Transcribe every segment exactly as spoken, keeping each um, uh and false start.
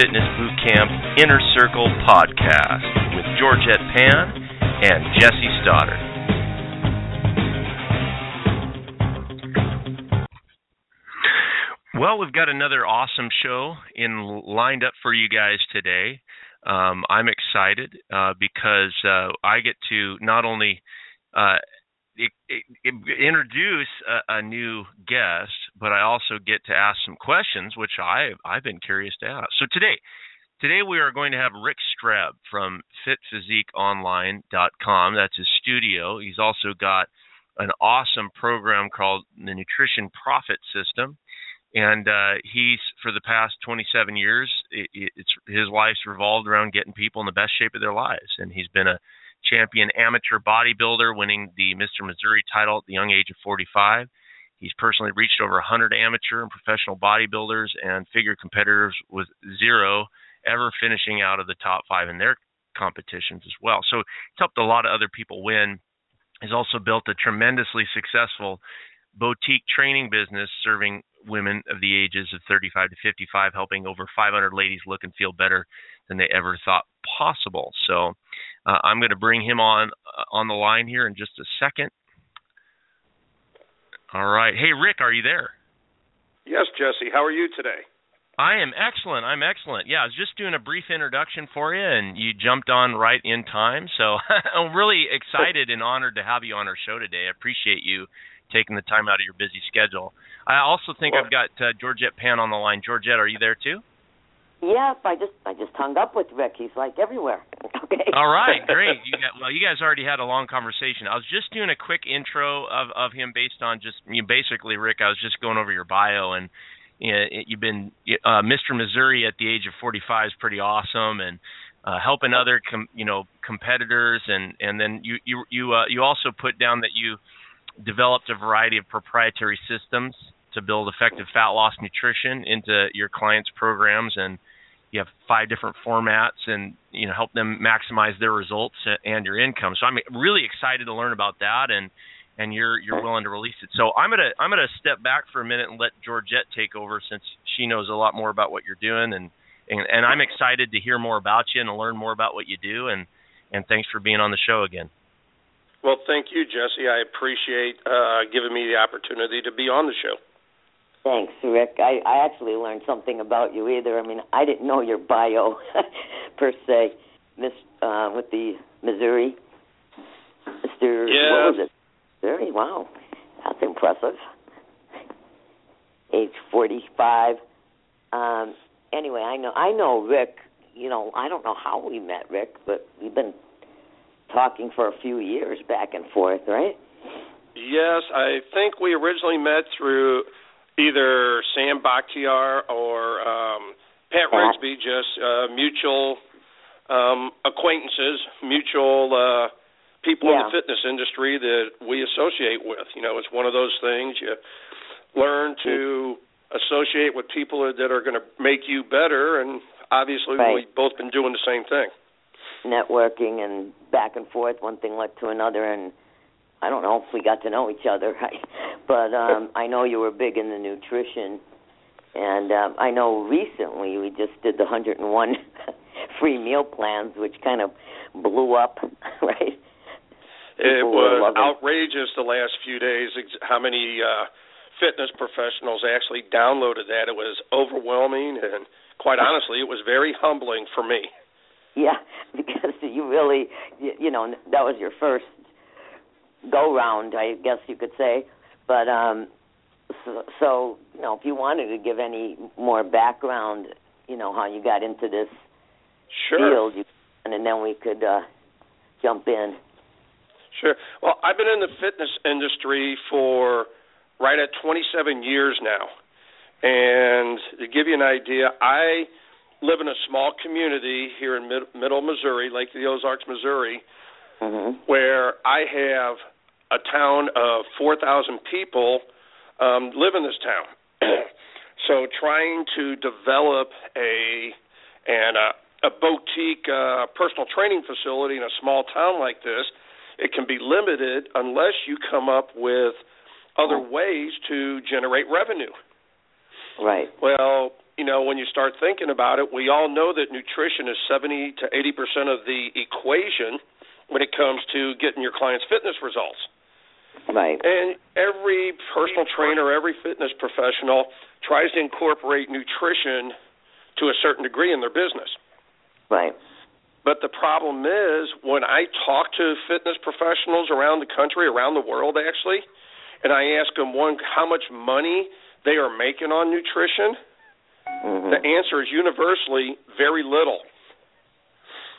Fitness Bootcamp Inner Circle Podcast with Georgette Pan and Jesse Stoddard. Well, we've got another awesome show in lined up for you guys today. Um, I'm excited uh, because uh, I get to not only uh, it, it, it introduce a, a new guest, but I also get to ask some questions, which I, I've been curious to ask. So today, today we are going to have Rick Streb from fit physique online dot com. That's his studio. He's also got an awesome program called the Nutrition Profit System. And uh, he's, for the past twenty-seven years, it, it's, his life's revolved around getting people in the best shape of their lives. And he's been a champion amateur bodybuilder, winning the Mister Missouri title at the young age of forty-five. He's personally reached over one hundred amateur and professional bodybuilders and figure competitors, with zero ever finishing out of the top five in their competitions as well. So he's helped a lot of other people win. He's also built a tremendously successful boutique training business serving women of the ages of thirty-five to fifty-five, helping over five hundred ladies look and feel better than they ever thought possible. So uh, I'm going to bring him on uh, on the line here in just a second. All right. Hey, Rick, are you there? Yes, Jesse. How are you today? I am excellent. I'm excellent. Yeah, I was just doing a brief introduction for you, and you jumped on right in time. So I'm really excited and honored to have you on our show today. I appreciate you taking the time out of your busy schedule. I also think well, I've got uh, Georgette Pan on the line. Georgette, are you there too? Yep, I just I just hung up with Rick. He's like everywhere. Okay. All right, great. You got, well, you guys already had a long conversation. I was just doing a quick intro of, of him based on just you know, basically, Rick. I was just going over your bio, and you know, you've been uh, Mister Missouri at the age of forty-five is pretty awesome, and uh, helping other com, you know competitors, and, and then you you you uh, you also put down that you developed a variety of proprietary systems to build effective fat loss nutrition into your clients' programs, and you have five different formats, and you know help them maximize their results and your income. So I'm really excited to learn about that, and and you're you're willing to release it. So I'm gonna I'm gonna step back for a minute and let Georgette take over, since she knows a lot more about what you're doing, and and, and I'm excited to hear more about you and to learn more about what you do, and and thanks for being on the show again. Well, thank you, Jesse. I appreciate uh, giving me the opportunity to be on the show. Thanks, Rick. I, I actually learned something about you either. I mean, I didn't know your bio, per se, Miss, uh, with the Missouri. Mister Yes. What was it? Missouri, wow. That's impressive. Age forty-five. Um, anyway, I know, I know Rick. You know, I don't know how we met, Rick, but we've been talking for a few years back and forth, right? Yes, I think we originally met through either Sam Bakhtiar or um, Pat Rigsby, just uh, mutual um, acquaintances, mutual uh, people yeah. in the fitness industry that we associate with. You know, it's one of those things you learn to associate with people that are going to make you better, and obviously right. we've both been doing the same thing. Networking and back and forth, one thing led to another, and I don't know if we got to know each other, right? But um, I know you were big in the nutrition, and um, I know recently we just did the one hundred and one free meal plans, which kind of blew up, right? People it was outrageous the last few days how many uh, fitness professionals actually downloaded that. It was overwhelming, and quite honestly, it was very humbling for me. Yeah, because you really, you know, that was your first go-round, I guess you could say. But um, so, so, you know, if you wanted to give any more background, you know, how you got into this sure. field, you, and then we could uh, jump in. Sure. Well, I've been in the fitness industry for right at twenty-seven years now. And to give you an idea, I live in a small community here in mid- middle Missouri, Lake of the Ozarks, Missouri, mm-hmm. where I have a town of four thousand people um, live in this town. So trying to develop a and a, a boutique uh, personal training facility in a small town like this, it can be limited unless you come up with other ways to generate revenue. Right. Well, you know, when you start thinking about it, we all know that nutrition is seventy to eighty percent of the equation when it comes to getting your clients' fitness results. Right. And every personal trainer, every fitness professional tries to incorporate nutrition to a certain degree in their business. Right. But the problem is, when I talk to fitness professionals around the country, around the world actually, and I ask them, one, how much money they are making on nutrition, mm-hmm. the answer is universally very little.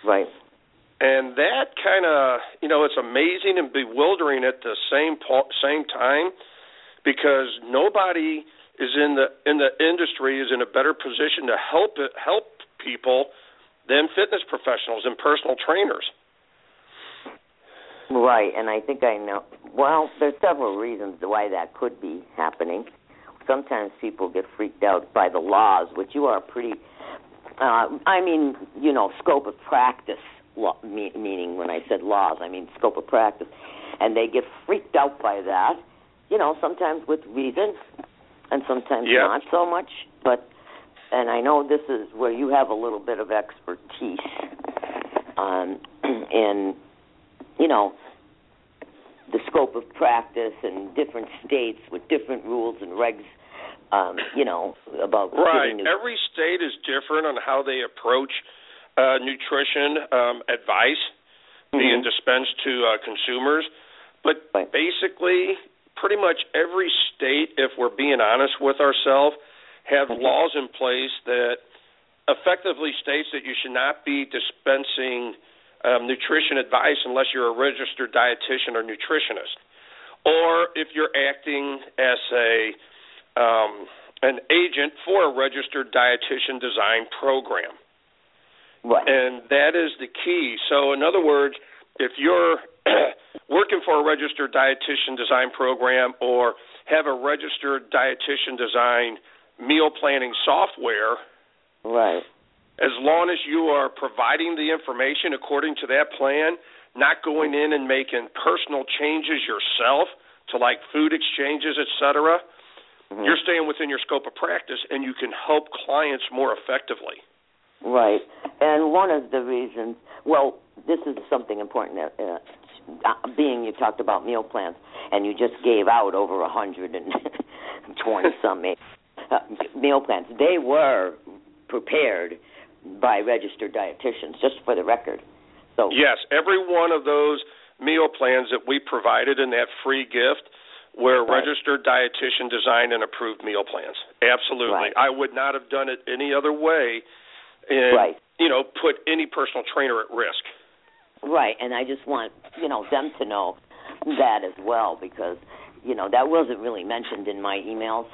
Right. And that kind of, you know, it's amazing and bewildering at the same po- same time, because nobody is in the in the industry is in a better position to help it, help people than fitness professionals and personal trainers. Right, and I think I know. Well, there's several reasons why that could be happening. Sometimes people get freaked out by the laws, which you are pretty, uh, I mean, you know, scope of practice. Law, me, meaning when I said laws, I mean scope of practice, and they get freaked out by that, you know, sometimes with reason and sometimes yeah. not so much. But, and I know this is where you have a little bit of expertise um, in, you know, the scope of practice and different states with different rules and regs, um, you know, about... Right. Every state is different on how they approach Uh, nutrition um, advice mm-hmm. being dispensed to uh, consumers. But right. basically, pretty much every state, if we're being honest with ourselves, have mm-hmm. laws in place that effectively states that you should not be dispensing um, nutrition advice unless you're a registered dietitian or nutritionist, or if you're acting as a um, an agent for a registered dietitian design program. Right. And that is the key. So, in other words, if you're working for a registered dietitian design program or have a registered dietitian design meal planning software, right. as long as you are providing the information according to that plan, not going in and making personal changes yourself to like food exchanges, et cetera, mm-hmm. you're staying within your scope of practice and you can help clients more effectively. Right, and one of the reasons, well, this is something important, uh, being you talked about meal plans, and you just gave out over one hundred twenty-some uh, meal plans. They were prepared by registered dietitians, just for the record. So yes, every one of those meal plans that we provided in that free gift were right. registered dietitian designed and approved meal plans. Absolutely. Right. I would not have done it any other way. And, right. you know, put any personal trainer at risk. Right, and I just want, you know, them to know that as well, because, you know, that wasn't really mentioned in my emails.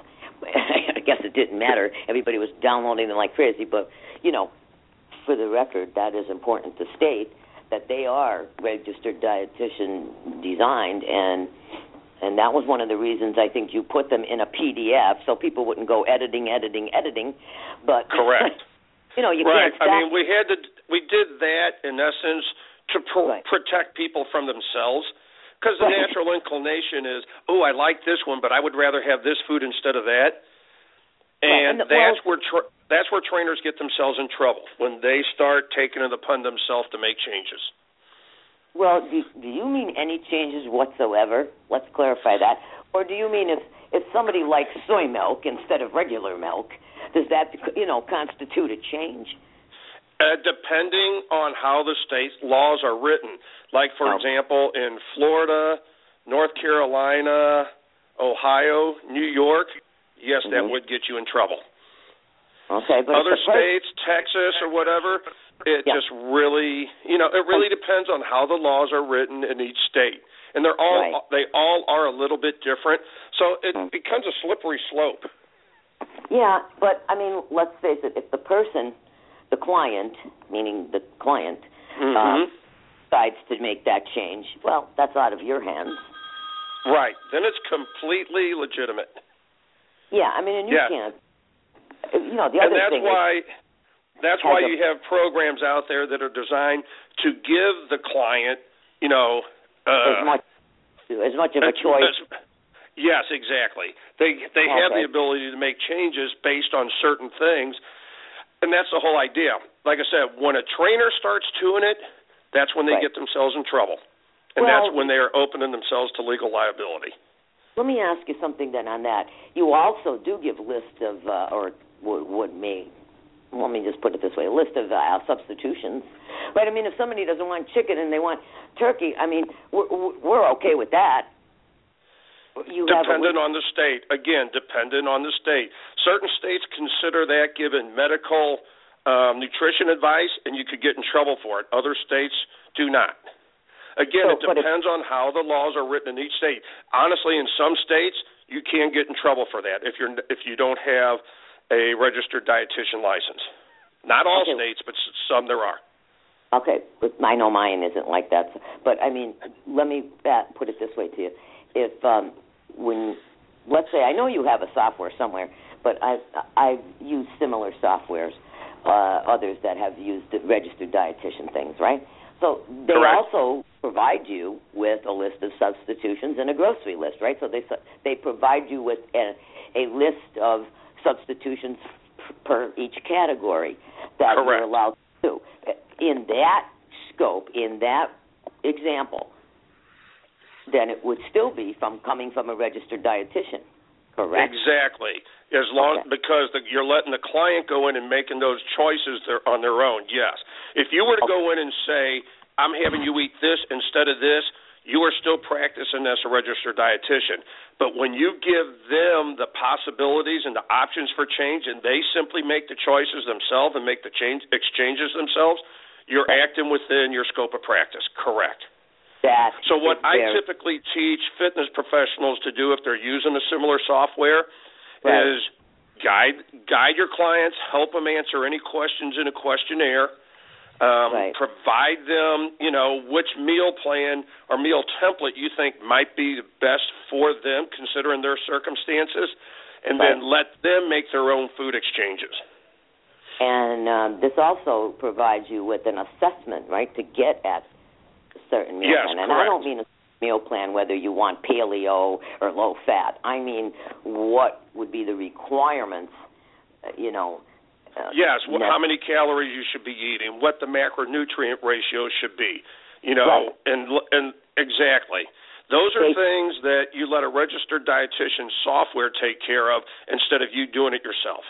I guess it didn't matter. Everybody was downloading them like crazy, but, you know, for the record, that is important to state that they are registered dietitian designed, and and that was one of the reasons I think you put them in a P D F so people wouldn't go editing, editing, editing. But correct. You know, you right. can't I mean, we had to, we did that in essence to pro- right. protect people from themselves, because the right. natural inclination is, oh, I like this one, but I would rather have this food instead of that, and, right. and the, that's well, where tra- that's where trainers get themselves in trouble when they start taking it upon themselves to make changes. Well, do, do you mean any changes whatsoever? Let's clarify that. Or do you mean if, if somebody likes soy milk instead of regular milk? Does that, you know, constitute a change? Uh, depending on how the state's laws are written. Like, for oh. example, in Florida, North Carolina, Ohio, New York, yes, mm-hmm. that would get you in trouble. Okay, but other states, first... Texas or whatever, it yeah. just really, you know, it really depends on how the laws are written in each state. And they're all right. they all are a little bit different. So it mm-hmm. becomes a slippery slope. Yeah, but, I mean, let's face it, if the person, the client, meaning the client, mm-hmm. um, decides to make that change, well, that's out of your hands. Right. Then it's completely legitimate. Yeah, I mean, and you yeah. can't. You know, the other and that's thing why, is... That's why a, you have programs out there that are designed to give the client, you know... Uh, as much as much of a choice... As, Yes, exactly. They they okay. have the ability to make changes based on certain things, and that's the whole idea. Like I said, when a trainer starts doing it, that's when they right. get themselves in trouble, and well, that's when they are opening themselves to legal liability. Let me ask you something then on that. You also do give lists of, uh, or would, would me, let me just put it this way, a list of uh, substitutions. But, I mean, if somebody doesn't want chicken and they want turkey, I mean, we're, we're okay with that. You dependent on the state. Again, dependent on the state. Certain states consider that given medical um, nutrition advice, and you could get in trouble for it. Other states do not. Again, so, it depends on how the laws are written in each state. Honestly, in some states, you can get in trouble for that if you're if you don't have a registered dietitian license. Not all okay. states, but some there are. Okay, but I know mine isn't like that. But I mean, let me put it this way to you: if um, when let's say I know you have a software somewhere, but I've I've used similar softwares, uh, others that have used the registered dietitian things, right? So they Correct. also provide you with a list of substitutions and a grocery list, right? So they they provide you with a, a list of substitutions per each category that Correct. you're allowed to do. In that scope, in that example, then it would still be from coming from a registered dietitian. Correct. Exactly. As long okay. because the, you're letting the client go in and making those choices their, on their own. Yes. If you were to okay. go in and say, "I'm having you eat this instead of this," you are still practicing as a registered dietitian. But when you give them the possibilities and the options for change, and they simply make the choices themselves and make the change exchanges themselves, you're okay. acting within your scope of practice. Correct. That so what I typically teach fitness professionals to do if they're using a similar software right. is guide guide your clients, help them answer any questions in a questionnaire, um, right. provide them, you know, which meal plan or meal template you think might be the best for them considering their circumstances, and right. then let them make their own food exchanges. And um, this also provides you with an assessment, right, to get at certain meal yes, plan. And correct. I don't mean a meal plan whether you want paleo or low fat. I mean what would be the requirements, you know. Uh, yes, well, how many calories you should be eating, what the macronutrient ratio should be, you know, right. and and exactly. Those are they, things that you let a registered dietitian software take care of instead of you doing it yourself.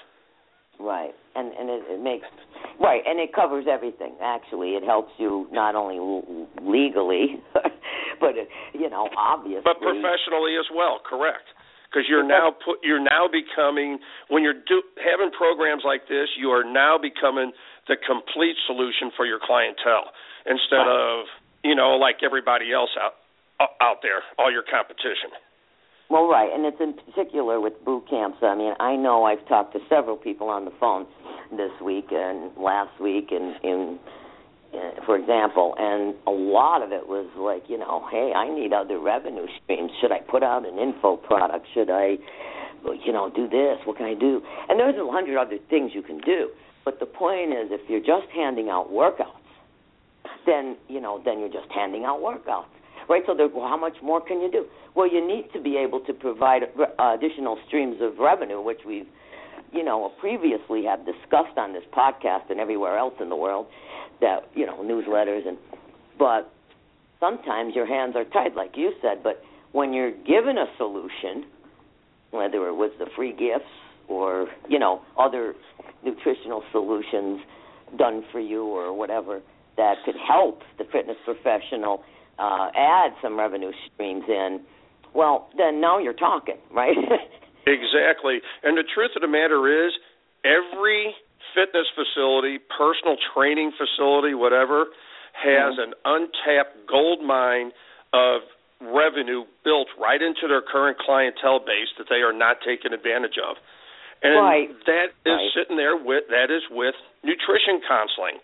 Right, and and it, it makes right, and it covers everything. Actually, it helps you not only l- legally, but you know, obviously, but professionally as well. Correct, because you're now put, you're now becoming when you're do, having programs like this, you are now becoming the complete solution for your clientele instead right. of you know like everybody else out out there, all your competition. Well, right, and it's in particular with boot camps. I mean, I know I've talked to several people on the phone this week and last week, and, and, and for example, and a lot of it was like, you know, hey, I need other revenue streams. Should I put out an info product? Should I, you know, do this? What can I do? And there's a hundred other things you can do. But the point is, if you're just handing out workouts, then, you know, then you're just handing out workouts. Right, so well, how much more can you do? Well, you need to be able to provide uh, additional streams of revenue, which we've, you know, previously have discussed on this podcast and everywhere else in the world, that you know, newsletters and. But sometimes your hands are tied, like you said. But when you're given a solution, whether it was the free gifts or you know other nutritional solutions done for you or whatever that could help the fitness professional. Uh, add some revenue streams in, well, then now you're talking, right? Exactly. And the truth of the matter is every fitness facility, personal training facility, whatever, has mm-hmm. an untapped gold mine of revenue built right into their current clientele base that they are not taking advantage of. And right. that is right. sitting there with, that is with nutrition counseling.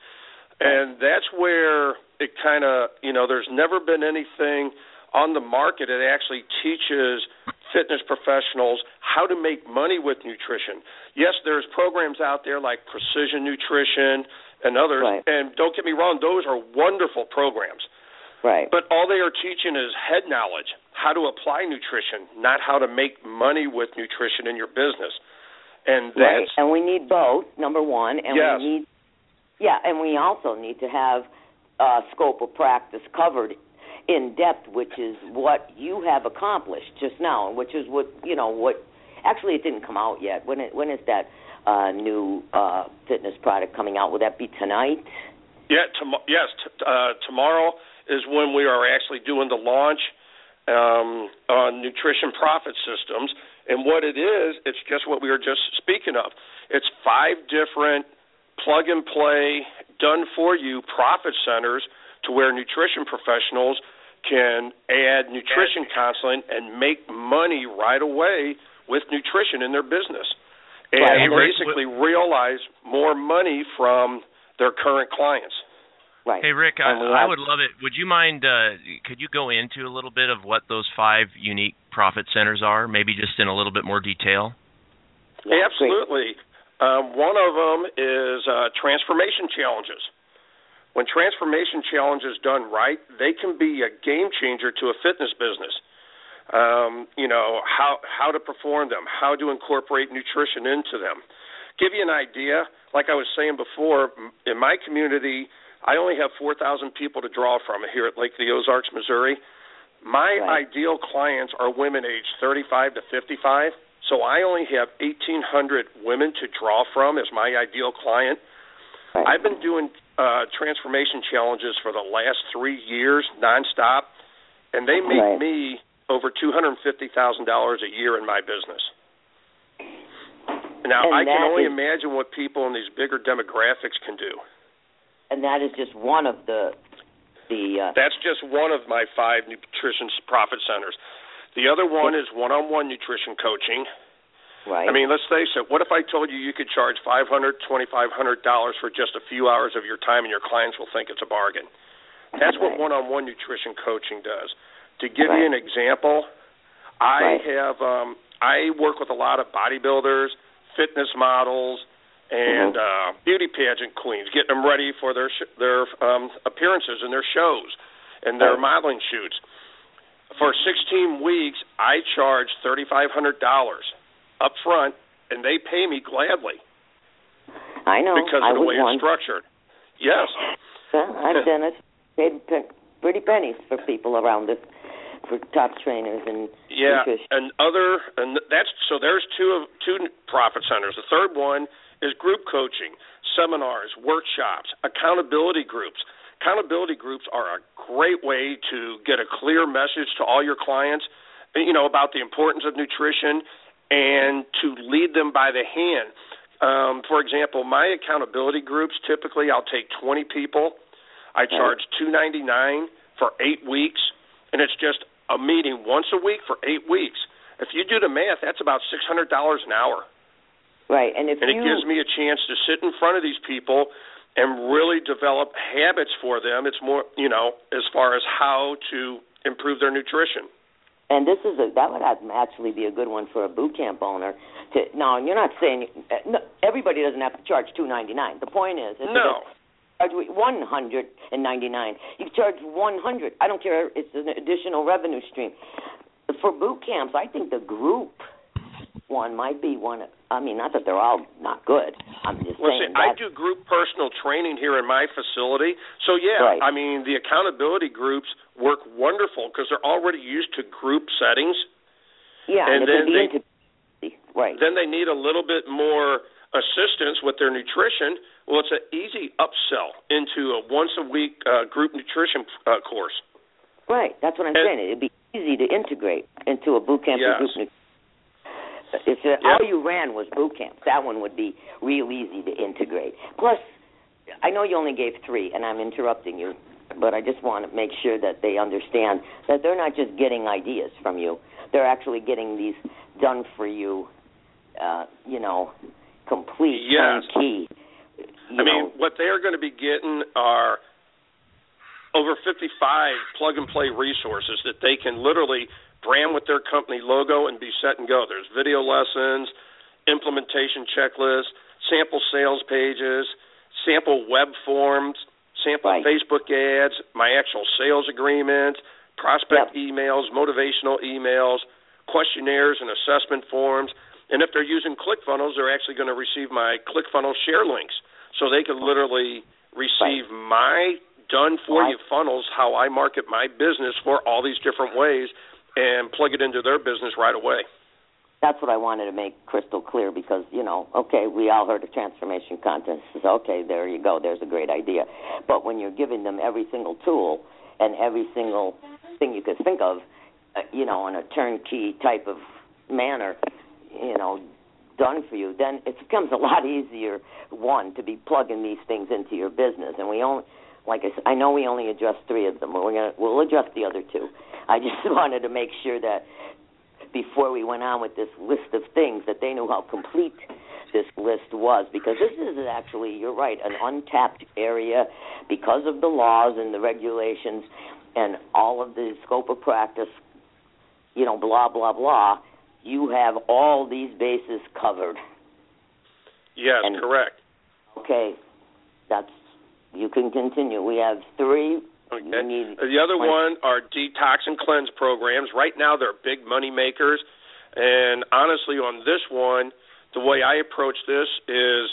And that's where it kind of, you know, there's never been anything on the market that actually teaches fitness professionals how to make money with nutrition. Yes, there's programs out there like Precision Nutrition and others, right. and don't get me wrong, those are wonderful programs. Right. But all they are teaching is head knowledge, how to apply nutrition, not how to make money with nutrition in your business. And that's, right, and we need both, number one, and yes. we need, yeah, and we also need to have uh, scope of practice covered in depth, which is what you have accomplished just now, which is what, you know, what, actually it didn't come out yet. When it, when is that uh, new uh, fitness product coming out? Will that be tonight? Yeah, tom- yes, t- uh, tomorrow is when we are actually doing the launch um, on Nutrition Profit Systems. And what it is, it's just what we were just speaking of. It's five different plug-and-play, done-for-you profit centers to where nutrition professionals can add nutrition counseling and make money right away with nutrition in their business. And right. basically realize more money from their current clients. Right. Hey, Rick, I, I would love it. Would you mind, uh, could you go into a little bit of what those five unique profit centers are, maybe just in a little bit more detail? Hey, absolutely. Um, one of them is uh, transformation challenges. When transformation challenge is done right, they can be a game changer to a fitness business. Um, you know, how how to perform them, how to incorporate nutrition into them. Give you an idea, like I was saying before, in my community, I only have four thousand people to draw from here at Lake of the Ozarks, Missouri. My right. ideal clients are women aged thirty-five to fifty-five, so I only have eighteen hundred women to draw from as my ideal client. Right. I've been doing uh, transformation challenges for the last three years nonstop, and they make right. me over two hundred fifty thousand dollars a year in my business. Now, and I can only is, imagine what people in these bigger demographics can do. And that is just one of the... the. Uh, That's just one of my five nutrition profit centers. The other one is one-on-one nutrition coaching. Right. I mean, let's face it, what if I told you you could charge five hundred dollars, two thousand five hundred dollars for just a few hours of your time and your clients will think it's a bargain? That's right. what one-on-one nutrition coaching does. To give right. you an example, I right. have um, I work with a lot of bodybuilders, fitness models, and mm-hmm. uh, beauty pageant queens, getting them ready for their sh- their um, appearances and their shows and their right. modeling shoots. For sixteen weeks, I charge thirty-five hundred dollars up front, and they pay me gladly. I know. Because of I the way want. It's structured. Yes. Well, I've done it. Paid pretty pennies for people around this. For top trainers and yeah, nutrition. and other and that's so. There's two of two profit centers. The third one is group coaching, seminars, workshops, accountability groups. Accountability groups are a great way to get a clear message to all your clients, you know, about the importance of nutrition and to lead them by the hand. Um, for example, my accountability groups typically I'll take twenty people. I charge two ninety-nine for eight weeks, and it's just a meeting once a week for eight weeks. If you do the math, that's about six hundred dollars an hour. Right. And, if and you... it gives me a chance to sit in front of these people and really develop habits for them. It's more, you know, as far as how to improve their nutrition. And this is a, that would actually be a good one for a boot camp owner. To, now, you're not saying – everybody doesn't have to charge two ninety-nine. The point is – no. one hundred ninety-nine dollars. You charge one hundred dollars. I don't care. It's an additional revenue stream. For boot camps, I think the group one might be one. I mean, not that they're all not good. I'm just well, saying. See, I do group personal training here in my facility. So, yeah, right. I mean, the accountability groups work wonderful because they're already used to group settings. Yeah, and, and then, they, into- right. then they need a little bit more assistance with their nutrition. Well, it's an easy upsell into a once-a-week uh, group nutrition uh, course. Right. That's what I'm and, saying. It'd be easy to integrate into a boot camp. Yes. Group nutrition. If uh, yep. all you ran was boot camp, that one would be real easy to integrate. Plus, I know you only gave three, and I'm interrupting you, but I just want to make sure that they understand that they're not just getting ideas from you. They're actually getting these done-for-you, uh, you know, complete yes. turnkey. You I mean, know. What they're going to be getting are over fifty-five plug-and-play resources that they can literally brand with their company logo and be set and go. There's video lessons, implementation checklists, sample sales pages, sample web forms, sample right. Facebook ads, my actual sales agreement, prospect yep. emails, motivational emails, questionnaires and assessment forms. And if they're using ClickFunnels, they're actually going to receive my ClickFunnels share links. So they can literally receive right. my done-for-you right. funnels, how I market my business for all these different ways, and plug it into their business right away. That's what I wanted to make crystal clear because, you know, okay, we all heard of transformation content. Okay, there you go. There's a great idea. But when you're giving them every single tool and every single thing you could think of, you know, in a turnkey type of manner, you know, done for you, then it becomes a lot easier, one, to be plugging these things into your business. And we only, like I said, I know we only address three of them. We're gonna, we'll address the other two. I just wanted to make sure that before we went on with this list of things, that they knew how complete this list was, because this is actually, you're right, an untapped area because of the laws and the regulations and all of the scope of practice, you know, blah, blah, blah. You have all these bases covered. Yes, and, correct. Okay, that's, you can continue. We have three. Okay. You need the other twenty. One are detox and cleanse programs. Right now they're big money makers. And honestly, on this one, the way I approach this is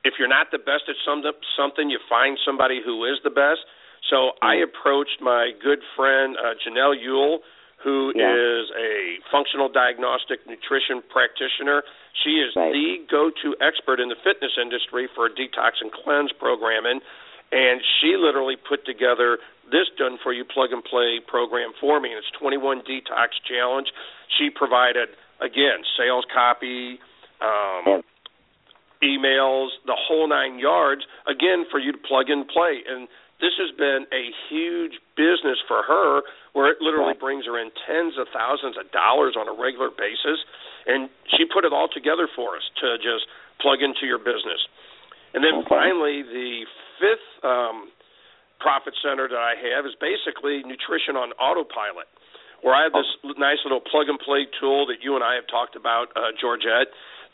if you're not the best at some, something, you find somebody who is the best. So mm-hmm. I approached my good friend uh, Janelle Yule, who yeah. is a functional diagnostic nutrition practitioner. She is right. the go-to expert in the fitness industry for detox and cleanse programming, and she literally put together this done-for-you plug-and-play program for me, and it's twenty-one Detox Challenge. She provided, again, sales copy, um, yeah. emails, the whole nine yards, again, for you to plug and play. And this has been a huge business for her, where it literally right. brings her in tens of thousands of dollars on a regular basis, and she put it all together for us to just plug into your business. And then okay. finally, the fifth um, profit center that I have is basically nutrition on autopilot, where I have this oh. nice little plug-and-play tool that you and I have talked about, uh, Georgette,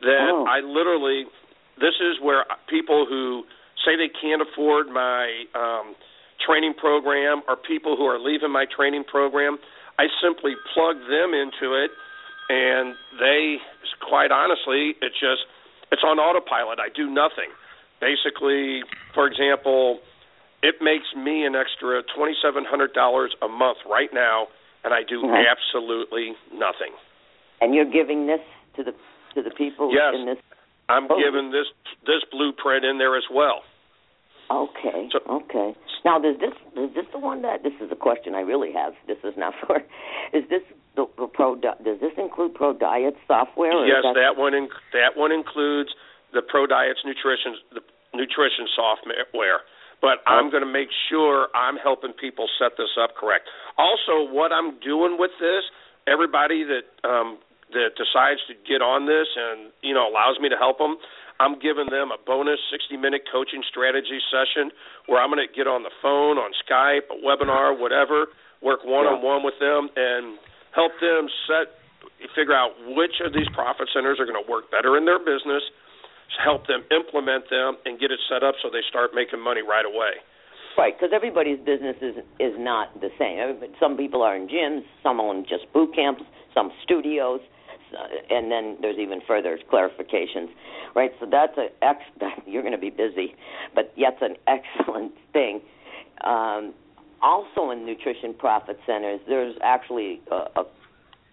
that oh. I literally – this is where people who say they can't afford my um, training program or people who are leaving my training program, I simply plug them into it, and they – quite honestly, it's just – it's on autopilot. I do nothing. Basically, for example, it makes me an extra twenty-seven hundred dollars a month right now, and I do mm-hmm. absolutely nothing. And you're giving this to the to the people yes, in this? Yes, I'm oh. giving this this blueprint in there as well. Okay, so, okay. Now, does this is this the one that, this is a question I really have. This is not for, is this the, the pro, does this include ProDiet software? Or yes, that, that one in, that one includes the ProDiet's nutrition, the nutrition software. But okay. I'm going to make sure I'm helping people set this up correct. Also, what I'm doing with this, everybody that um, that decides to get on this and, you know, allows me to help them, I'm giving them a bonus sixty-minute coaching strategy session where I'm going to get on the phone, on Skype, a webinar, whatever, work one-on-one with them and help them set, figure out which of these profit centers are going to work better in their business, help them implement them, and get it set up so they start making money right away. Right, because everybody's business is is not the same. Some people are in gyms, some are in just boot camps, some studios. And then there's even further clarifications, right? So that's an ex- – you're going to be busy, but that's an excellent thing. Um, also in Nutrition Profit Centers, there's actually a, a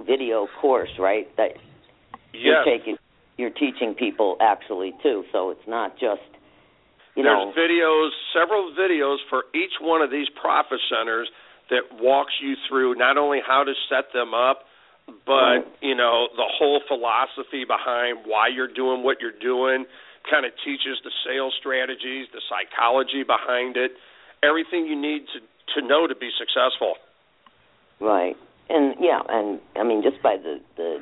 video course, right, that you're, yes. taking, you're teaching people actually too. So it's not just, you there's know – There's videos, several videos for each one of these profit centers that walks you through not only how to set them up, but, you know, the whole philosophy behind why you're doing what you're doing kind of teaches the sales strategies, the psychology behind it, everything you need to, to know to be successful. Right. And, yeah, and, I mean, just by the, the,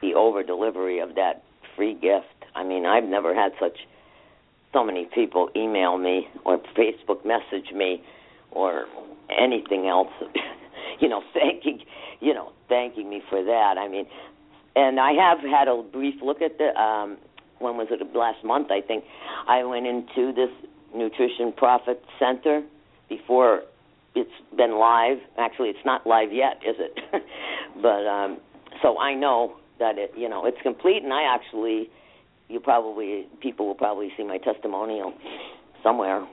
the over-delivery of that free gift, I mean, I've never had such so many people email me or Facebook message me or anything else, you know, thanking, you know, thanking me for that. I mean, and I have had a brief look at the, um, when was it, last month, I think, I went into this Nutrition Profit Center before it's been live. Actually, it's not live yet, is it? But um, so I know that it, you know, it's complete, and I actually, you probably, people will probably see my testimonial somewhere.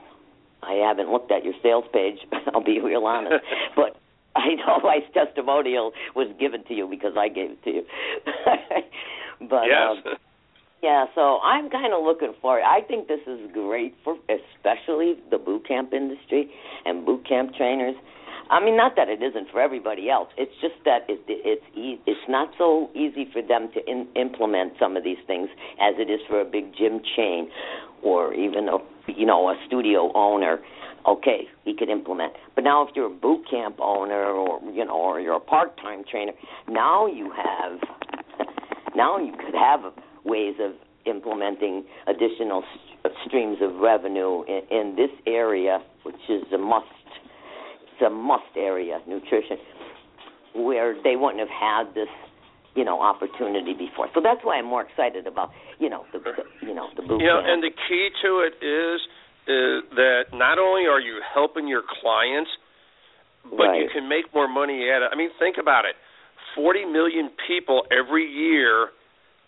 I haven't looked at your sales page, I'll be real honest, but I know my testimonial was given to you because I gave it to you. But yes. um, yeah, so I'm kind of looking for it. I think this is great for especially the boot camp industry and boot camp trainers. I mean, not that it isn't for everybody else. It's just that it, it, it's e- it's not so easy for them to in, implement some of these things as it is for a big gym chain or even a, you know, a studio owner. Okay, he could implement. But now if you're a boot camp owner or, you know, or you're a part-time trainer, now you have now you could have ways of implementing additional st- streams of revenue in, in this area, which is a must. It's a must area, nutrition, where they wouldn't have had this, you know, opportunity before. So that's why I'm more excited about, you know, the, the you know the boot camp. You know, and the key to it is. Is that not only are you helping your clients, but right. you can make more money at it. I mean, think about it. forty million people every year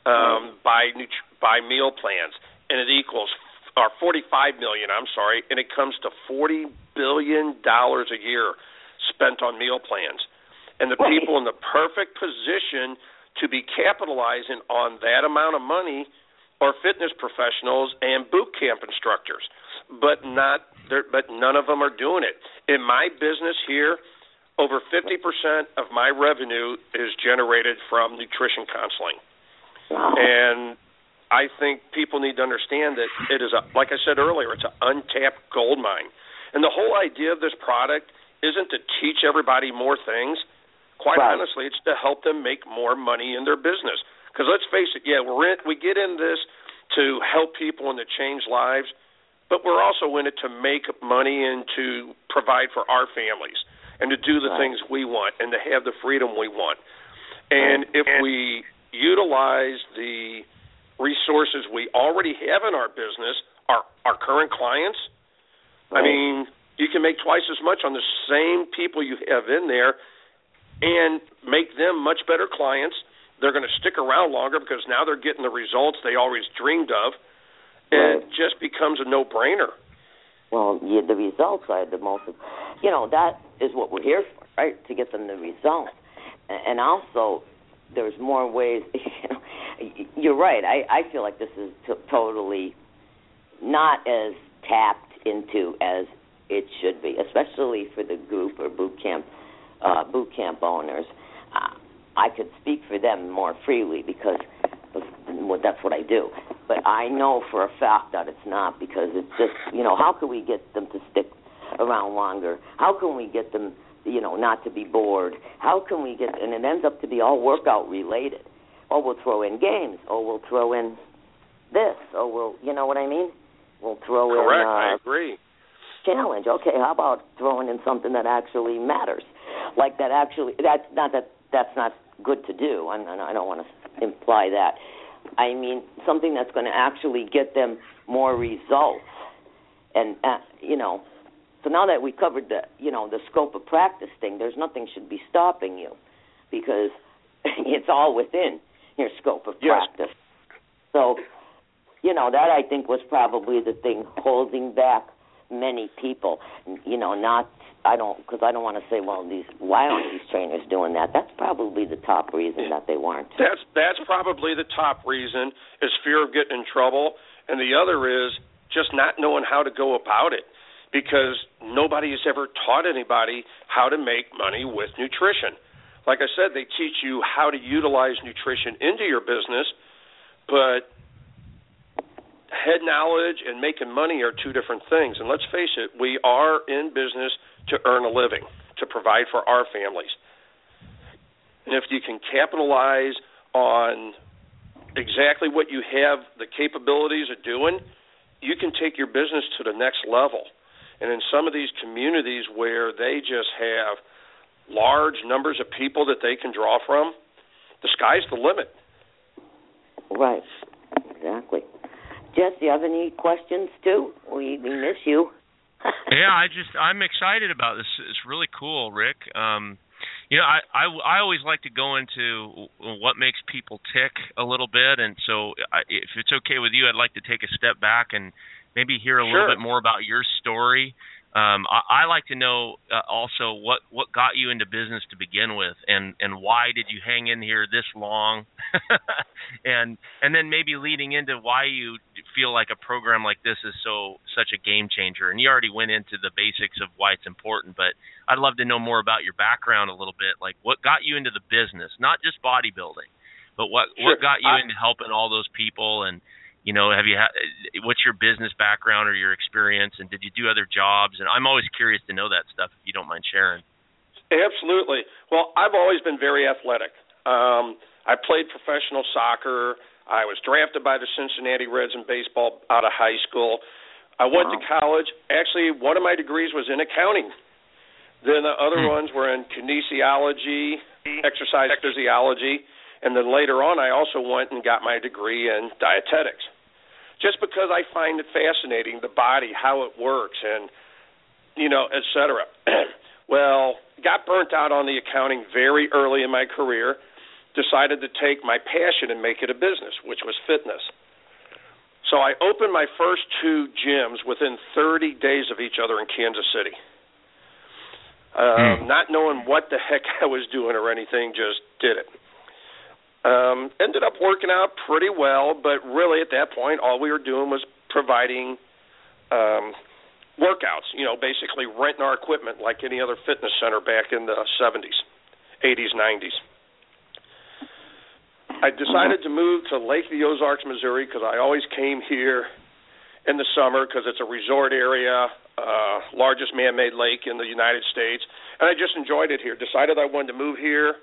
um, right. buy, nut- buy meal plans, and it equals or forty-five million, I'm sorry, and it comes to forty billion dollars a year spent on meal plans. And the right. people in the perfect position to be capitalizing on that amount of money are fitness professionals and boot camp instructors. But not, but none of them are doing it. In my business here, over fifty percent of my revenue is generated from nutrition counseling. Wow. And I think people need to understand that it is, a, like I said earlier, it's an untapped gold mine. And the whole idea of this product isn't to teach everybody more things. Quite wow. honestly, it's to help them make more money in their business. Because let's face it, yeah, we're in, we get in this to help people and to change lives, but we're also in it to make money and to provide for our families and to do the right. things we want and to have the freedom we want. And if we utilize the resources we already have in our business, our, our current clients, right. I mean, you can make twice as much on the same people you have in there and make them much better clients. They're going to stick around longer because now they're getting the results they always dreamed of. It just becomes a no-brainer. Well, yeah, the results are the most, you know, that is what we're here for, right, to get them the results. And also, there's more ways, you know, you're right. I, I feel like this is t- totally not as tapped into as it should be, especially for the group or boot camp, uh, boot camp owners. Uh, I could speak for them more freely because that's what I do. But I know for a fact that it's not because it's just, you know, how can we get them to stick around longer? How can we get them, you know, not to be bored? How can we get, and it ends up to be all workout related. Or we'll throw in games, or we'll throw in this, or we'll, you know what I mean? We'll throw in. Correct, uh, I agree. Challenge. Okay, how about throwing in something that actually matters? Like that actually, that's not that that's not good to do. I I don't want to imply that. I mean, something that's going to actually get them more results. And, uh, you know, so now that we covered the, you know, the scope of practice thing, there's nothing should be stopping you because it's all within your scope of practice. Yes. So, you know, that I think was probably the thing holding back many people, you know, not, I don't, because I don't want to say, well, these why aren't these trainers doing that? That's probably the top reason that they weren't. That's that's probably the top reason is fear of getting in trouble, and the other is just not knowing how to go about it because nobody has ever taught anybody how to make money with nutrition. Like I said, they teach you how to utilize nutrition into your business, but head knowledge and making money are two different things. And let's face it, we are in business to earn a living, to provide for our families. And if you can capitalize on exactly what you have the capabilities of doing, you can take your business to the next level. And in some of these communities where they just have large numbers of people that they can draw from, the sky's the limit. Right, exactly. Jess, do you have any questions, too? We, we miss you. Yeah, I just I'm excited about this. It's really cool, Rick. Um, you know, I, I, I always like to go into what makes people tick a little bit, and so I, if it's okay with you, I'd like to take a step back and maybe hear a sure. little bit more about your story. Um, I, I like to know uh, also what, what got you into business to begin with, and, and why did you hang in here this long, and and then maybe leading into why you feel like a program like this is so such a game changer. And you already went into the basics of why it's important, but I'd love to know more about your background a little bit, like what got you into the business, not just bodybuilding, but what sure. what got you I- into helping all those people. And you know, have you? Ha- what's your business background or your experience, and did you do other jobs? And I'm always curious to know that stuff, if you don't mind sharing. Absolutely. Well, I've always been very athletic. Um, I played professional soccer. I was drafted by the Cincinnati Reds in baseball out of high school. I went wow. to college. Actually, one of my degrees was in accounting. Then the other hmm. ones were in kinesiology, exercise physiology, and then later on I also went and got my degree in dietetics. Just because I find it fascinating, the body, how it works, and, you know, et cetera. Well, got burnt out on the accounting very early in my career, decided to take my passion and make it a business, which was fitness. So I opened my first two gyms within thirty days of each other in Kansas City. Um, mm. Not knowing what the heck I was doing or anything, just did it. Um, ended up working out pretty well, but really at that point all we were doing was providing um, workouts, you know, basically renting our equipment like any other fitness center back in the seventies, eighties, nineties. I decided to move to Lake of the Ozarks, Missouri, because I always came here in the summer because it's a resort area, uh, largest man-made lake in the United States, and I just enjoyed it here. Decided I wanted to move here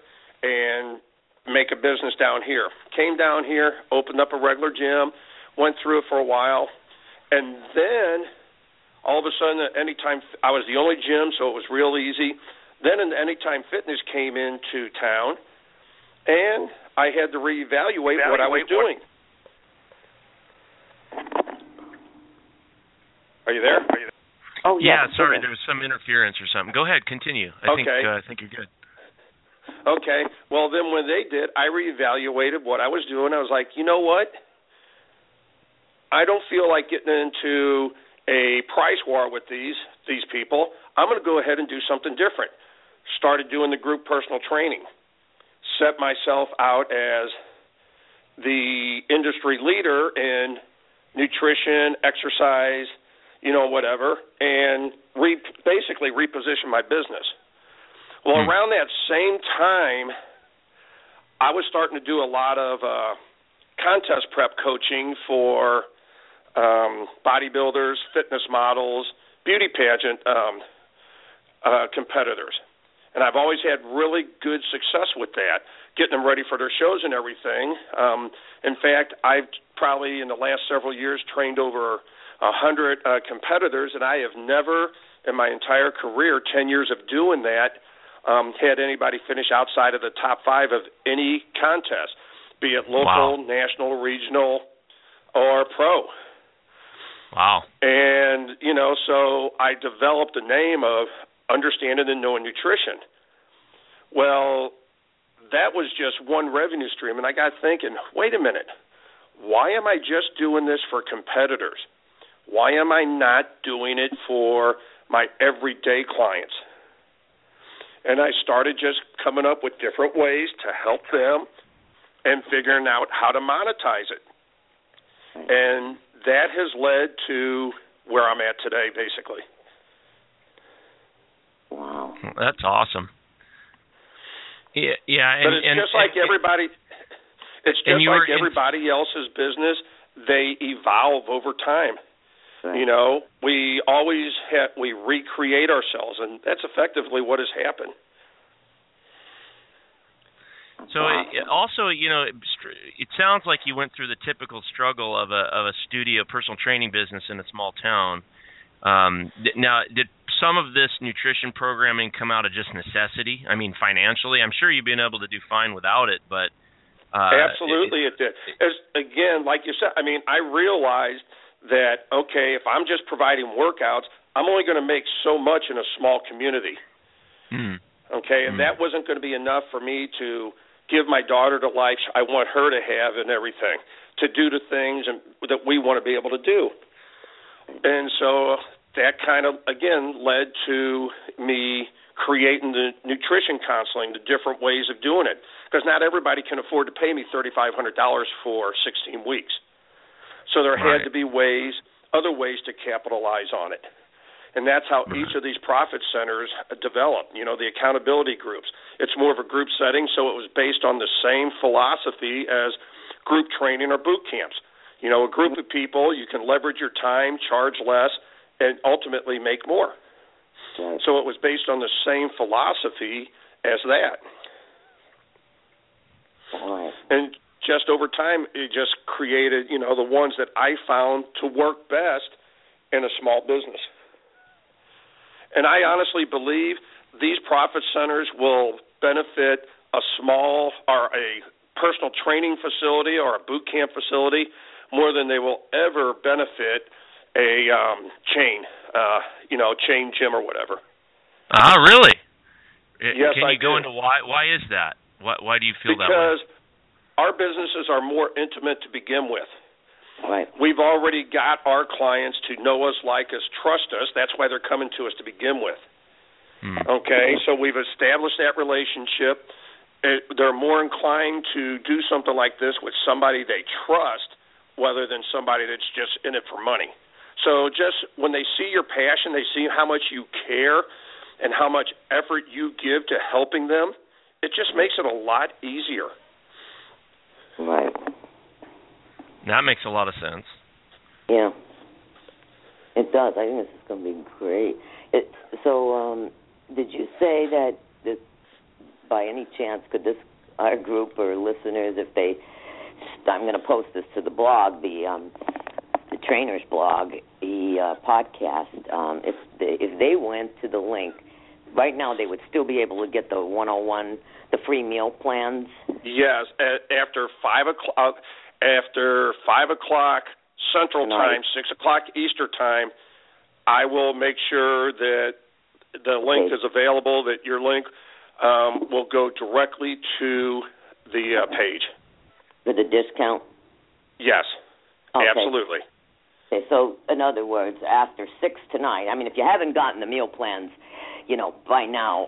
and make a business down here. Came down here, opened up a regular gym, went through it for a while, and then all of a sudden, anytime I was the only gym, so it was real easy. Then Anytime Fitness came into town, and I had to reevaluate Evaluate what I was doing. Are you there? Are you there? Oh yeah, yeah sorry, there was some interference or something. Go ahead, continue. I okay. think uh, I think you're good. Okay, well, then when they did, I reevaluated what I was doing. I was like, you know what? I don't feel like getting into a price war with these these people. I'm going to go ahead and do something different. Started doing the group personal training. Set myself out as the industry leader in nutrition, exercise, you know, whatever, and re- basically reposition my business. Well, around that same time, I was starting to do a lot of uh, contest prep coaching for um, bodybuilders, fitness models, beauty pageant um, uh, competitors. And I've always had really good success with that, getting them ready for their shows and everything. Um, in fact, I've probably in the last several years trained over one hundred uh, competitors, and I have never in my entire career, ten years of doing that, Um, had anybody finish outside of the top five of any contest, be it local, wow. national, regional, or pro. Wow. And, you know, so I developed a name of understanding and knowing nutrition. Well, that was just one revenue stream, and I got thinking, wait a minute, why am I just doing this for competitors? Why am I not doing it for my everyday clients? And I started just coming up with different ways to help them and figuring out how to monetize it. And that has led to where I'm at today, basically. Wow. That's awesome. Yeah, yeah. And, but it's and, just and, like everybody it's just like everybody in- else's business. They evolve over time. You know, we always have, we recreate ourselves, and that's effectively what has happened. So wow. it, also, you know, it, it sounds like you went through the typical struggle of a of a studio personal training business in a small town. Um, th- now, did some of this nutrition programming come out of just necessity? I mean, financially, I'm sure you've been able to do fine without it, but uh, absolutely, it, it, it did. As, again, like you said, I mean, I realized that, okay, if I'm just providing workouts, I'm only going to make so much in a small community. Mm. Okay, and mm. that wasn't going to be enough for me to give my daughter the life I want her to have and everything, to do the things and, that we want to be able to do. And so that kind of, again, led to me creating the nutrition counseling, the different ways of doing it, because not everybody can afford to pay me three thousand five hundred dollars for sixteen weeks. So there right. had to be ways, other ways to capitalize on it. And that's how right. each of these profit centers develop, you know, the accountability groups. It's more of a group setting, so it was based on the same philosophy as group training or boot camps. You know, a group of people, you can leverage your time, charge less, and ultimately make more. So it was based on the same philosophy as that. And just over time, it just created, you know, the ones that I found to work best in a small business. And I honestly believe these profit centers will benefit a small or a personal training facility or a boot camp facility more than they will ever benefit a um, chain, uh, you know, chain gym or whatever. Ah, uh, really? Yes, Can you I go do. into why? Why is that? Why, why do you feel because that way? Because our businesses are more intimate to begin with. Right. We've already got our clients to know us, like us, trust us. That's why they're coming to us to begin with. Hmm. Okay, so we've established that relationship. It, they're more inclined to do something like this with somebody they trust rather than somebody that's just in it for money. So just when they see your passion, they see how much you care and how much effort you give to helping them, it just makes it a lot easier. Right. That makes a lot of sense. Yeah, it does. I think this is going to be great. It, so um, did you say that this, by any chance, could this our group or listeners, if they, I'm going to post this to the blog, the um, the trainer's blog, the uh, podcast, um, if they, if they went to the link, right now they would still be able to get the one oh one, the free meal plans? Yes, after five o'clock. After five o'clock Central Time, six o'clock Eastern Time, I will make sure that the link is available, that your link um, will go directly to the uh, page. For the discount? Yes, okay. Absolutely. Okay, so in other words, after six tonight, I mean, if you haven't gotten the meal plans, you know, by now,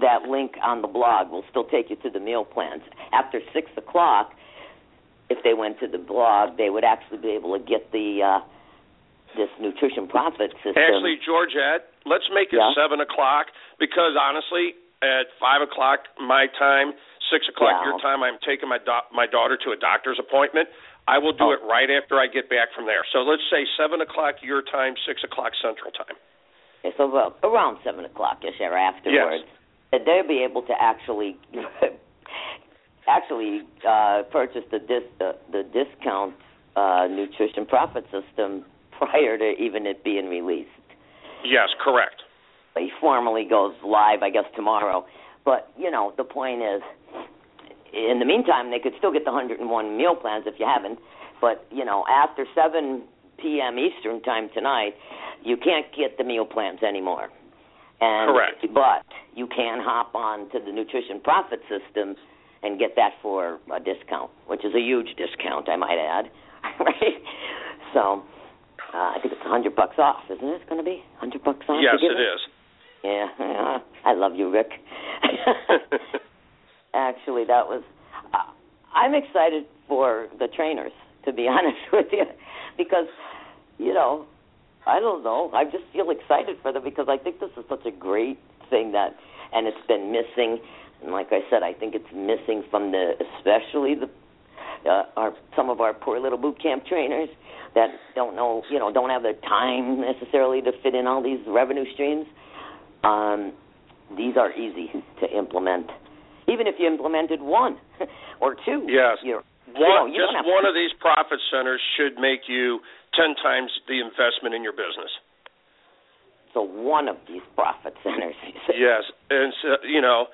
that link on the blog will still take you to the meal plans. After six o'clock, if they went to the blog, they would actually be able to get the uh, this nutrition profit system. Actually, Georgette, let's make it yeah. seven o'clock because, honestly, at five o'clock my time, six o'clock yeah. your time, I'm taking my do- my daughter to a doctor's appointment. I will do oh. it right after I get back from there. So let's say seven o'clock your time, six o'clock Central Time. Okay, so uh, around seven o'clock-ish or afterwards. Yes. They'll be able to actually... Actually, uh, purchased the dis- uh, the discount uh, nutrition profit system prior to even it being released. Yes, correct. He formally goes live, I guess, tomorrow. But, you know, the point is, in the meantime, they could still get the one oh one meal plans if you haven't. But, you know, after seven p.m. Eastern time tonight, you can't get the meal plans anymore. And, correct. But you can hop on to the nutrition profit system and get that for a discount, which is a huge discount, I might add. Right? So uh, I think it's one hundred bucks off, isn't it? It's going to be one hundred bucks off? Yes, it is. Yeah, yeah. I love you, Rick. Actually, that was... Uh, I'm excited for the trainers, to be honest with you, because, you know, I don't know. I just feel excited for them because I think this is such a great thing that... And it's been missing... And like I said, I think it's missing from the, especially the, uh, our some of our poor little boot camp trainers that don't know, you know, don't have the time necessarily to fit in all these revenue streams. Um, these are easy to implement, even if you implemented one or two. Yes, you know, one, you know, you just one to. Of these profit centers should make you ten times the investment in your business. So one of these profit centers. Yes, and so, you know.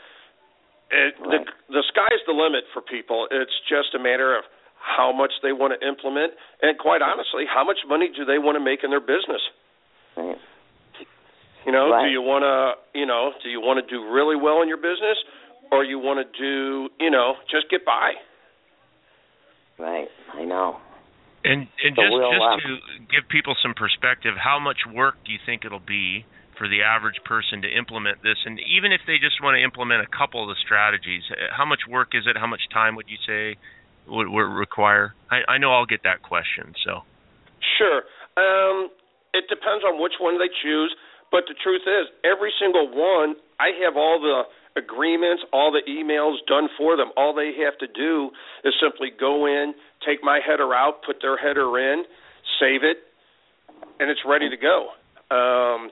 It, the, the sky's the limit for people. It's just a matter of how much they want to implement and, quite honestly, how much money do they want to make in their business. Right. You know, right. do you want to, you know, do you want to do really well in your business, or you want to do, you know, just get by? Right, I know. And and so just we'll, just um, to give people some perspective, how much work do you think it'll be for the average person to implement this? And even if they just want to implement a couple of the strategies, how much work is it? How much time would you say would, would require? I, I know I'll get that question. So sure. Um, it depends on which one they choose. But the truth is, every single one, I have all the agreements, all the emails done for them. All they have to do is simply go in, take my header out, put their header in, save it, and it's ready to go. Um,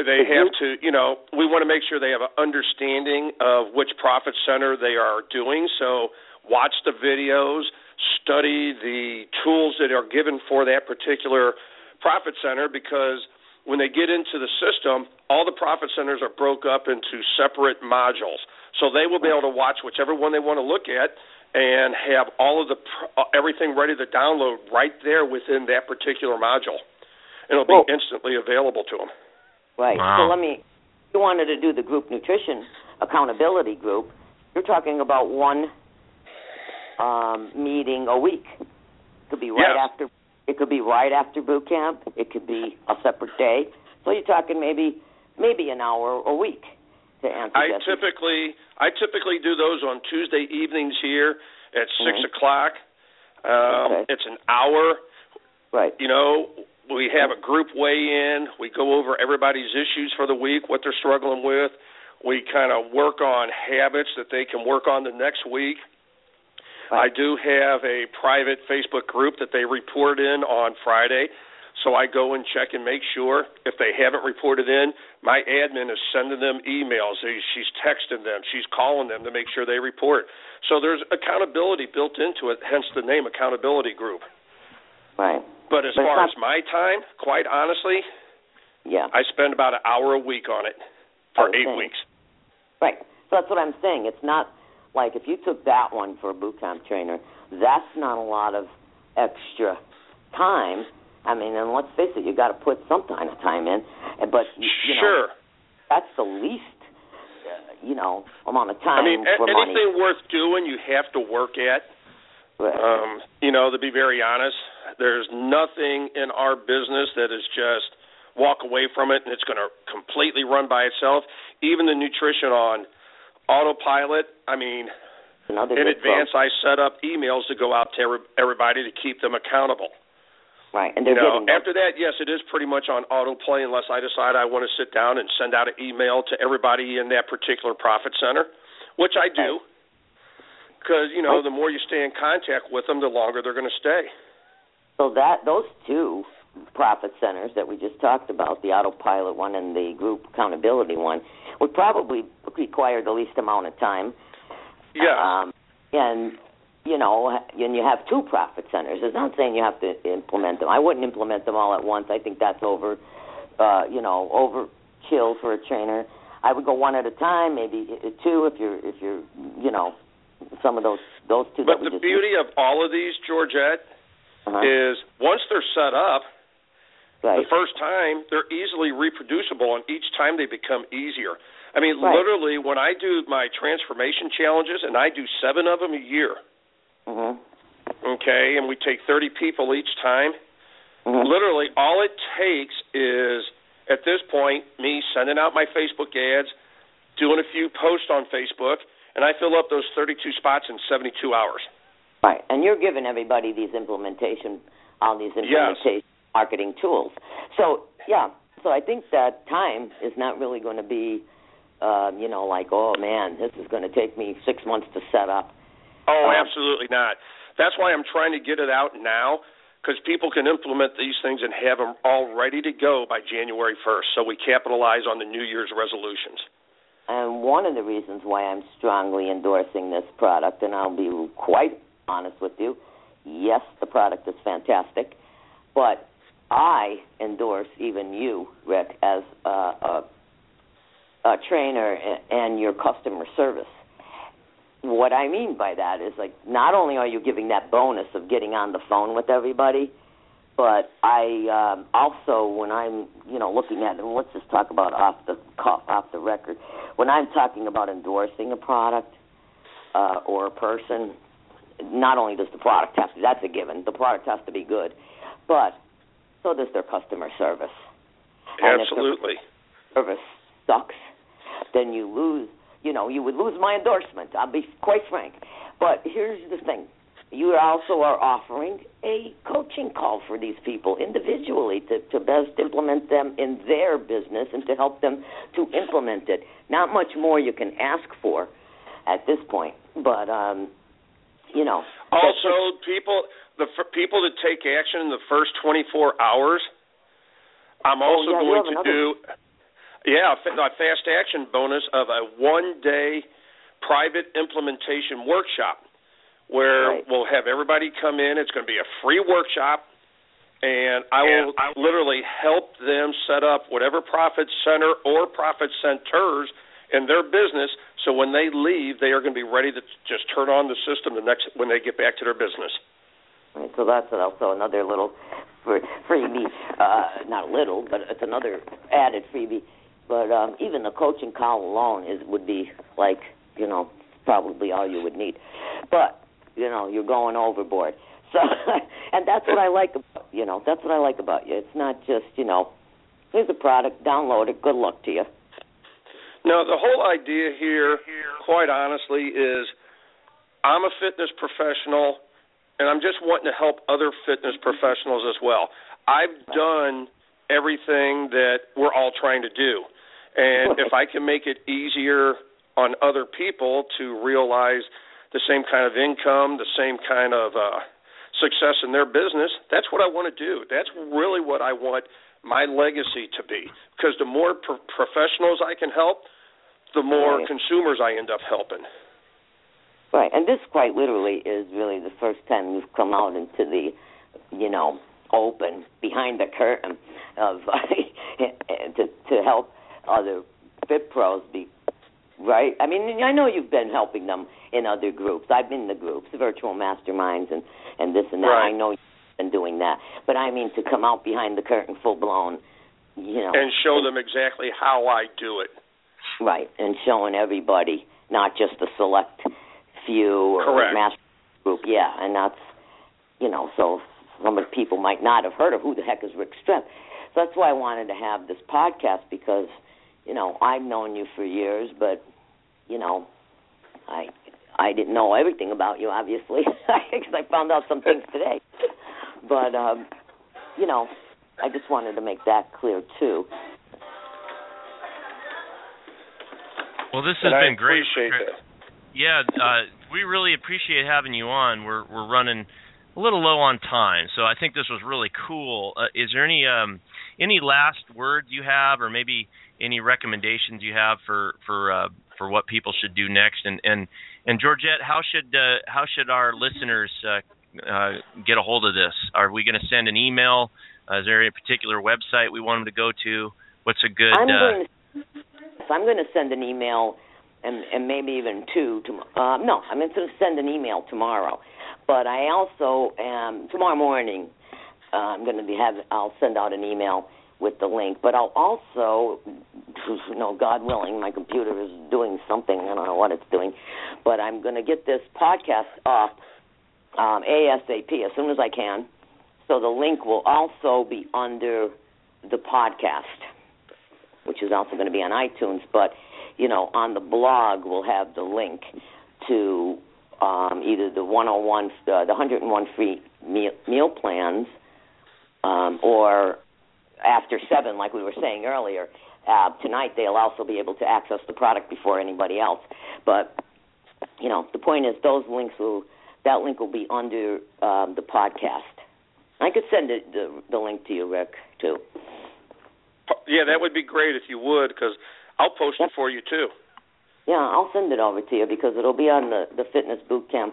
they have to, you know, we want to make sure they have an understanding of which profit center they are doing. So watch the videos, study the tools that are given for that particular profit center, because when they get into the system, all the profit centers are broke up into separate modules. So they will be able to watch whichever one they want to look at and have all of the everything ready to download right there within that particular module. And it'll be well, instantly available to them. Right. Wow. So let me, if you wanted to do the group nutrition accountability group, you're talking about one um, meeting a week. It could be right yes. after It could be right after boot camp. It could be a separate day. So you're talking maybe maybe an hour a week to answer. I Jesse. typically I typically do those on Tuesday evenings here at mm-hmm. six o'clock. Um, okay. It's an hour. Right. You know, we have a group weigh-in. We go over everybody's issues for the week, what they're struggling with. We kind of work on habits that they can work on the next week. Right. I do have a private Facebook group that they report in on Friday, so I go and check and make sure. If they haven't reported in, my admin is sending them emails. She's texting them. She's calling them to make sure they report. So there's accountability built into it, hence the name accountability group. Right. But as but far not- as my time, quite honestly, yeah, I spend about an hour a week on it for eight saying. weeks. Right. So that's what I'm saying. It's not... Like if you took that one for a boot camp trainer, that's not a lot of extra time. I mean, and let's face it, you got to put some kind of time in. But you, you sure, know, that's the least, you know, amount of time. I mean, for anything money. worth doing, you have to work at. Right. Um, you know, to be very honest, there's nothing in our business that is just walk away from it and it's going to completely run by itself. Even the nutrition on autopilot, I mean, Another in advance problem. I set up emails to go out to everybody to keep them accountable. Right. And you know, after that, yes, it is pretty much on autoplay unless I decide I want to sit down and send out an email to everybody in that particular profit center, which I do because, you know, the more you stay in contact with them, the longer they're going to stay. So that those two profit centers that we just talked about, the autopilot one and the group accountability one, would probably require the least amount of time. Yeah. Um, and, you know, and you have two profit centers. It's not saying you have to implement them. I wouldn't implement them all at once. I think that's over, uh, you know, overkill for a trainer. I would go one at a time, maybe two if you're, if you're you know, some of those, those two. But the beauty used. of all of these, Georgette, uh-huh. is once they're set up, Right. the first time, they're easily reproducible, and each time they become easier. I mean, right. literally, when I do my transformation challenges, and I do seven of them a year, mm-hmm. okay, and we take thirty people each time, mm-hmm. literally all it takes is, at this point, me sending out my Facebook ads, doing a few posts on Facebook, and I fill up those thirty-two spots in seventy-two hours. Right, and you're giving everybody these implementation, all these implementations. Yes. Marketing tools. So, yeah, so I think that time is not really going to be, uh, you know, like, oh, man, this is going to take me six months to set up. Oh, um, absolutely not. That's why I'm trying to get it out now, because people can implement these things and have them all ready to go by January first, so we capitalize on the New Year's resolutions. And one of the reasons why I'm strongly endorsing this product, and I'll be quite honest with you, yes, the product is fantastic, but I endorse even you, Rick, as a, a, a trainer and your customer service. What I mean by that is, like, not only are you giving that bonus of getting on the phone with everybody, But I um, also, when I'm, you know, looking at, and let's just talk about off the cuff, off the record, when I'm talking about endorsing a product uh, or a person, not only does the product have to, that's a given, the product has to be good, but so does their customer service. Absolutely. And if their service sucks, then you lose, you know, you would lose my endorsement, I'll be quite frank. But here's the thing. You also are offering a coaching call for these people individually to, to best implement them in their business and to help them to implement it. Not much more you can ask for at this point, but, um, you know. Also, people the for people that take action in the first twenty-four hours, I'm also oh, yeah, going to do, yeah, a fast action bonus of a one-day private implementation workshop. Where right. we'll have everybody come in. It's going to be a free workshop, and I will and I literally help them set up whatever profit center or profit centers in their business so when they leave, they are going to be ready to just turn on the system the next when they get back to their business. Right, so that's also another little freebie, uh, not little, but it's another added freebie. But um, even the coaching call alone is would be like, you know, probably all you would need. But you know, you're going overboard. So, and that's what I like about, you know, that's what I like about you. It's not just, you know, here's a product, download it, good luck to you. Now, the whole idea here, quite honestly, is I'm a fitness professional, and I'm just wanting to help other fitness professionals as well. I've done everything that we're all trying to do. And if I can make it easier on other people to realize the same kind of income, the same kind of uh, success in their business, that's what I want to do. That's really what I want my legacy to be, because the more pro- professionals I can help, the more right. consumers I end up helping. Right, and this quite literally is really the first time we've come out into the, you know, open, behind the curtain of to, to help other fit pros be. Right? I mean, I know you've been helping them in other groups. I've been in the groups, the virtual masterminds and, and this and that. Right. I know you've been doing that. But, I mean, to come out behind the curtain full-blown, you know. And show them exactly how I do it. Right, and showing everybody, not just the select few. Correct. Or master group. Yeah, and that's, you know, so some of the people might not have heard of who the heck is Rick Streb. So that's why I wanted to have this podcast, because you know, I've known you for years, but, you know, I I didn't know everything about you, obviously, because I found out some things today. But, um, you know, I just wanted to make that clear, too. Well, this has and been I great. Appreciate that. Yeah, uh, we really appreciate having you on. We're we're running a little low on time, so I think this was really cool. Uh, is there any um, any last words you have, or maybe any recommendations you have for for uh, for what people should do next? And and, and Georgette, how should uh, how should our listeners uh, uh, get a hold of this? Are we going to send an email? Uh, is there a particular website we want them to go to? What's a good? I'm uh, going to, I'm going to send an email, and, and maybe even two. To, uh, no, I'm going to send an email tomorrow. But I also am tomorrow morning. Uh, I'm going to be have. I'll send out an email with the link, but I'll also, you know, God willing, my computer is doing something. I don't know what it's doing, but I'm going to get this podcast up um, ASAP as soon as I can. So the link will also be under the podcast, which is also going to be on iTunes. But, you know, on the blog, we'll have the link to um, either the one oh one, uh, the one oh one free meal, meal plans um, or after seven, like we were saying earlier, uh, tonight they'll also be able to access the product before anybody else. But, you know, the point is those links will, that link will be under um, the podcast. I could send it, the, the link to you, Rick, too. Yeah, that would be great if you would, because I'll post yep. it for you, too. Yeah, I'll send it over to you, because it'll be on the, the Fitness Bootcamp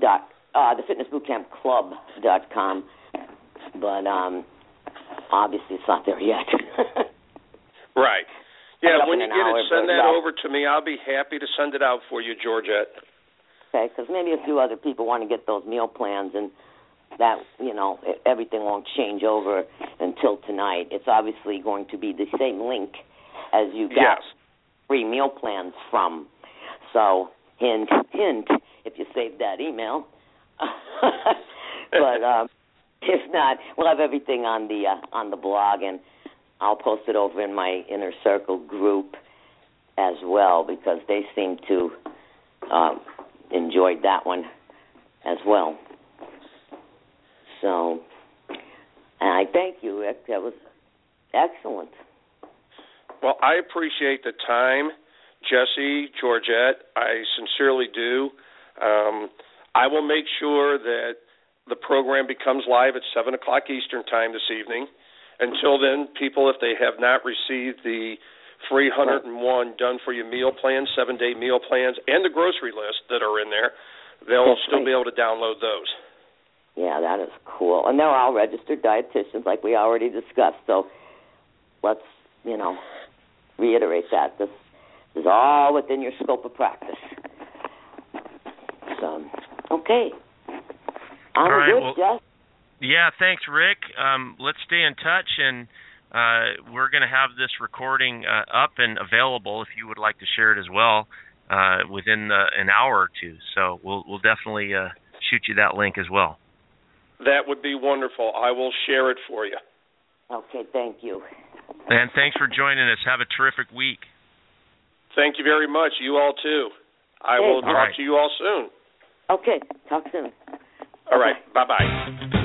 dot, uh, the Fitness Bootcamp Club dot com. But, um, obviously, it's not there yet. Right. Yeah, when you get it, send that over to me. I'll be happy to send it out for you, Georgette. Okay, because maybe a few other people want to get those meal plans, and that, you know, everything won't change over until tonight. It's obviously going to be the same link as you got yes. free meal plans from. So hint, hint, if you save that email. But um, if not, we'll have everything on the uh, on the blog, and I'll post it over in my Inner Circle group as well, because they seem to um, enjoy that one as well. So, and I thank you, Rick. That was excellent. Well, I appreciate the time, Jesse, Georgette. I sincerely do. Um, I will make sure that the program becomes live at seven o'clock Eastern time this evening. Until then, people, if they have not received the free one oh one done-for-you meal plans, seven-day meal plans, and the grocery list that are in there, they'll That's still right. be able to download those. Yeah, that is cool. And they're all registered dietitians like we already discussed. So let's, you know, reiterate that. This is all within your scope of practice. So, okay. I'm right, good, well, Jeff. Yeah, thanks, Rick. Um, let's stay in touch, and uh, we're going to have this recording uh, up and available if you would like to share it as well uh, within the, an hour or two. So we'll, we'll definitely uh, shoot you that link as well. That would be wonderful. I will share it for you. Okay, thank you. And thanks for joining us. Have a terrific week. Thank you very much. You all, too. I hey, will talk right. to you all soon. Okay, talk soon. All okay. right, bye-bye.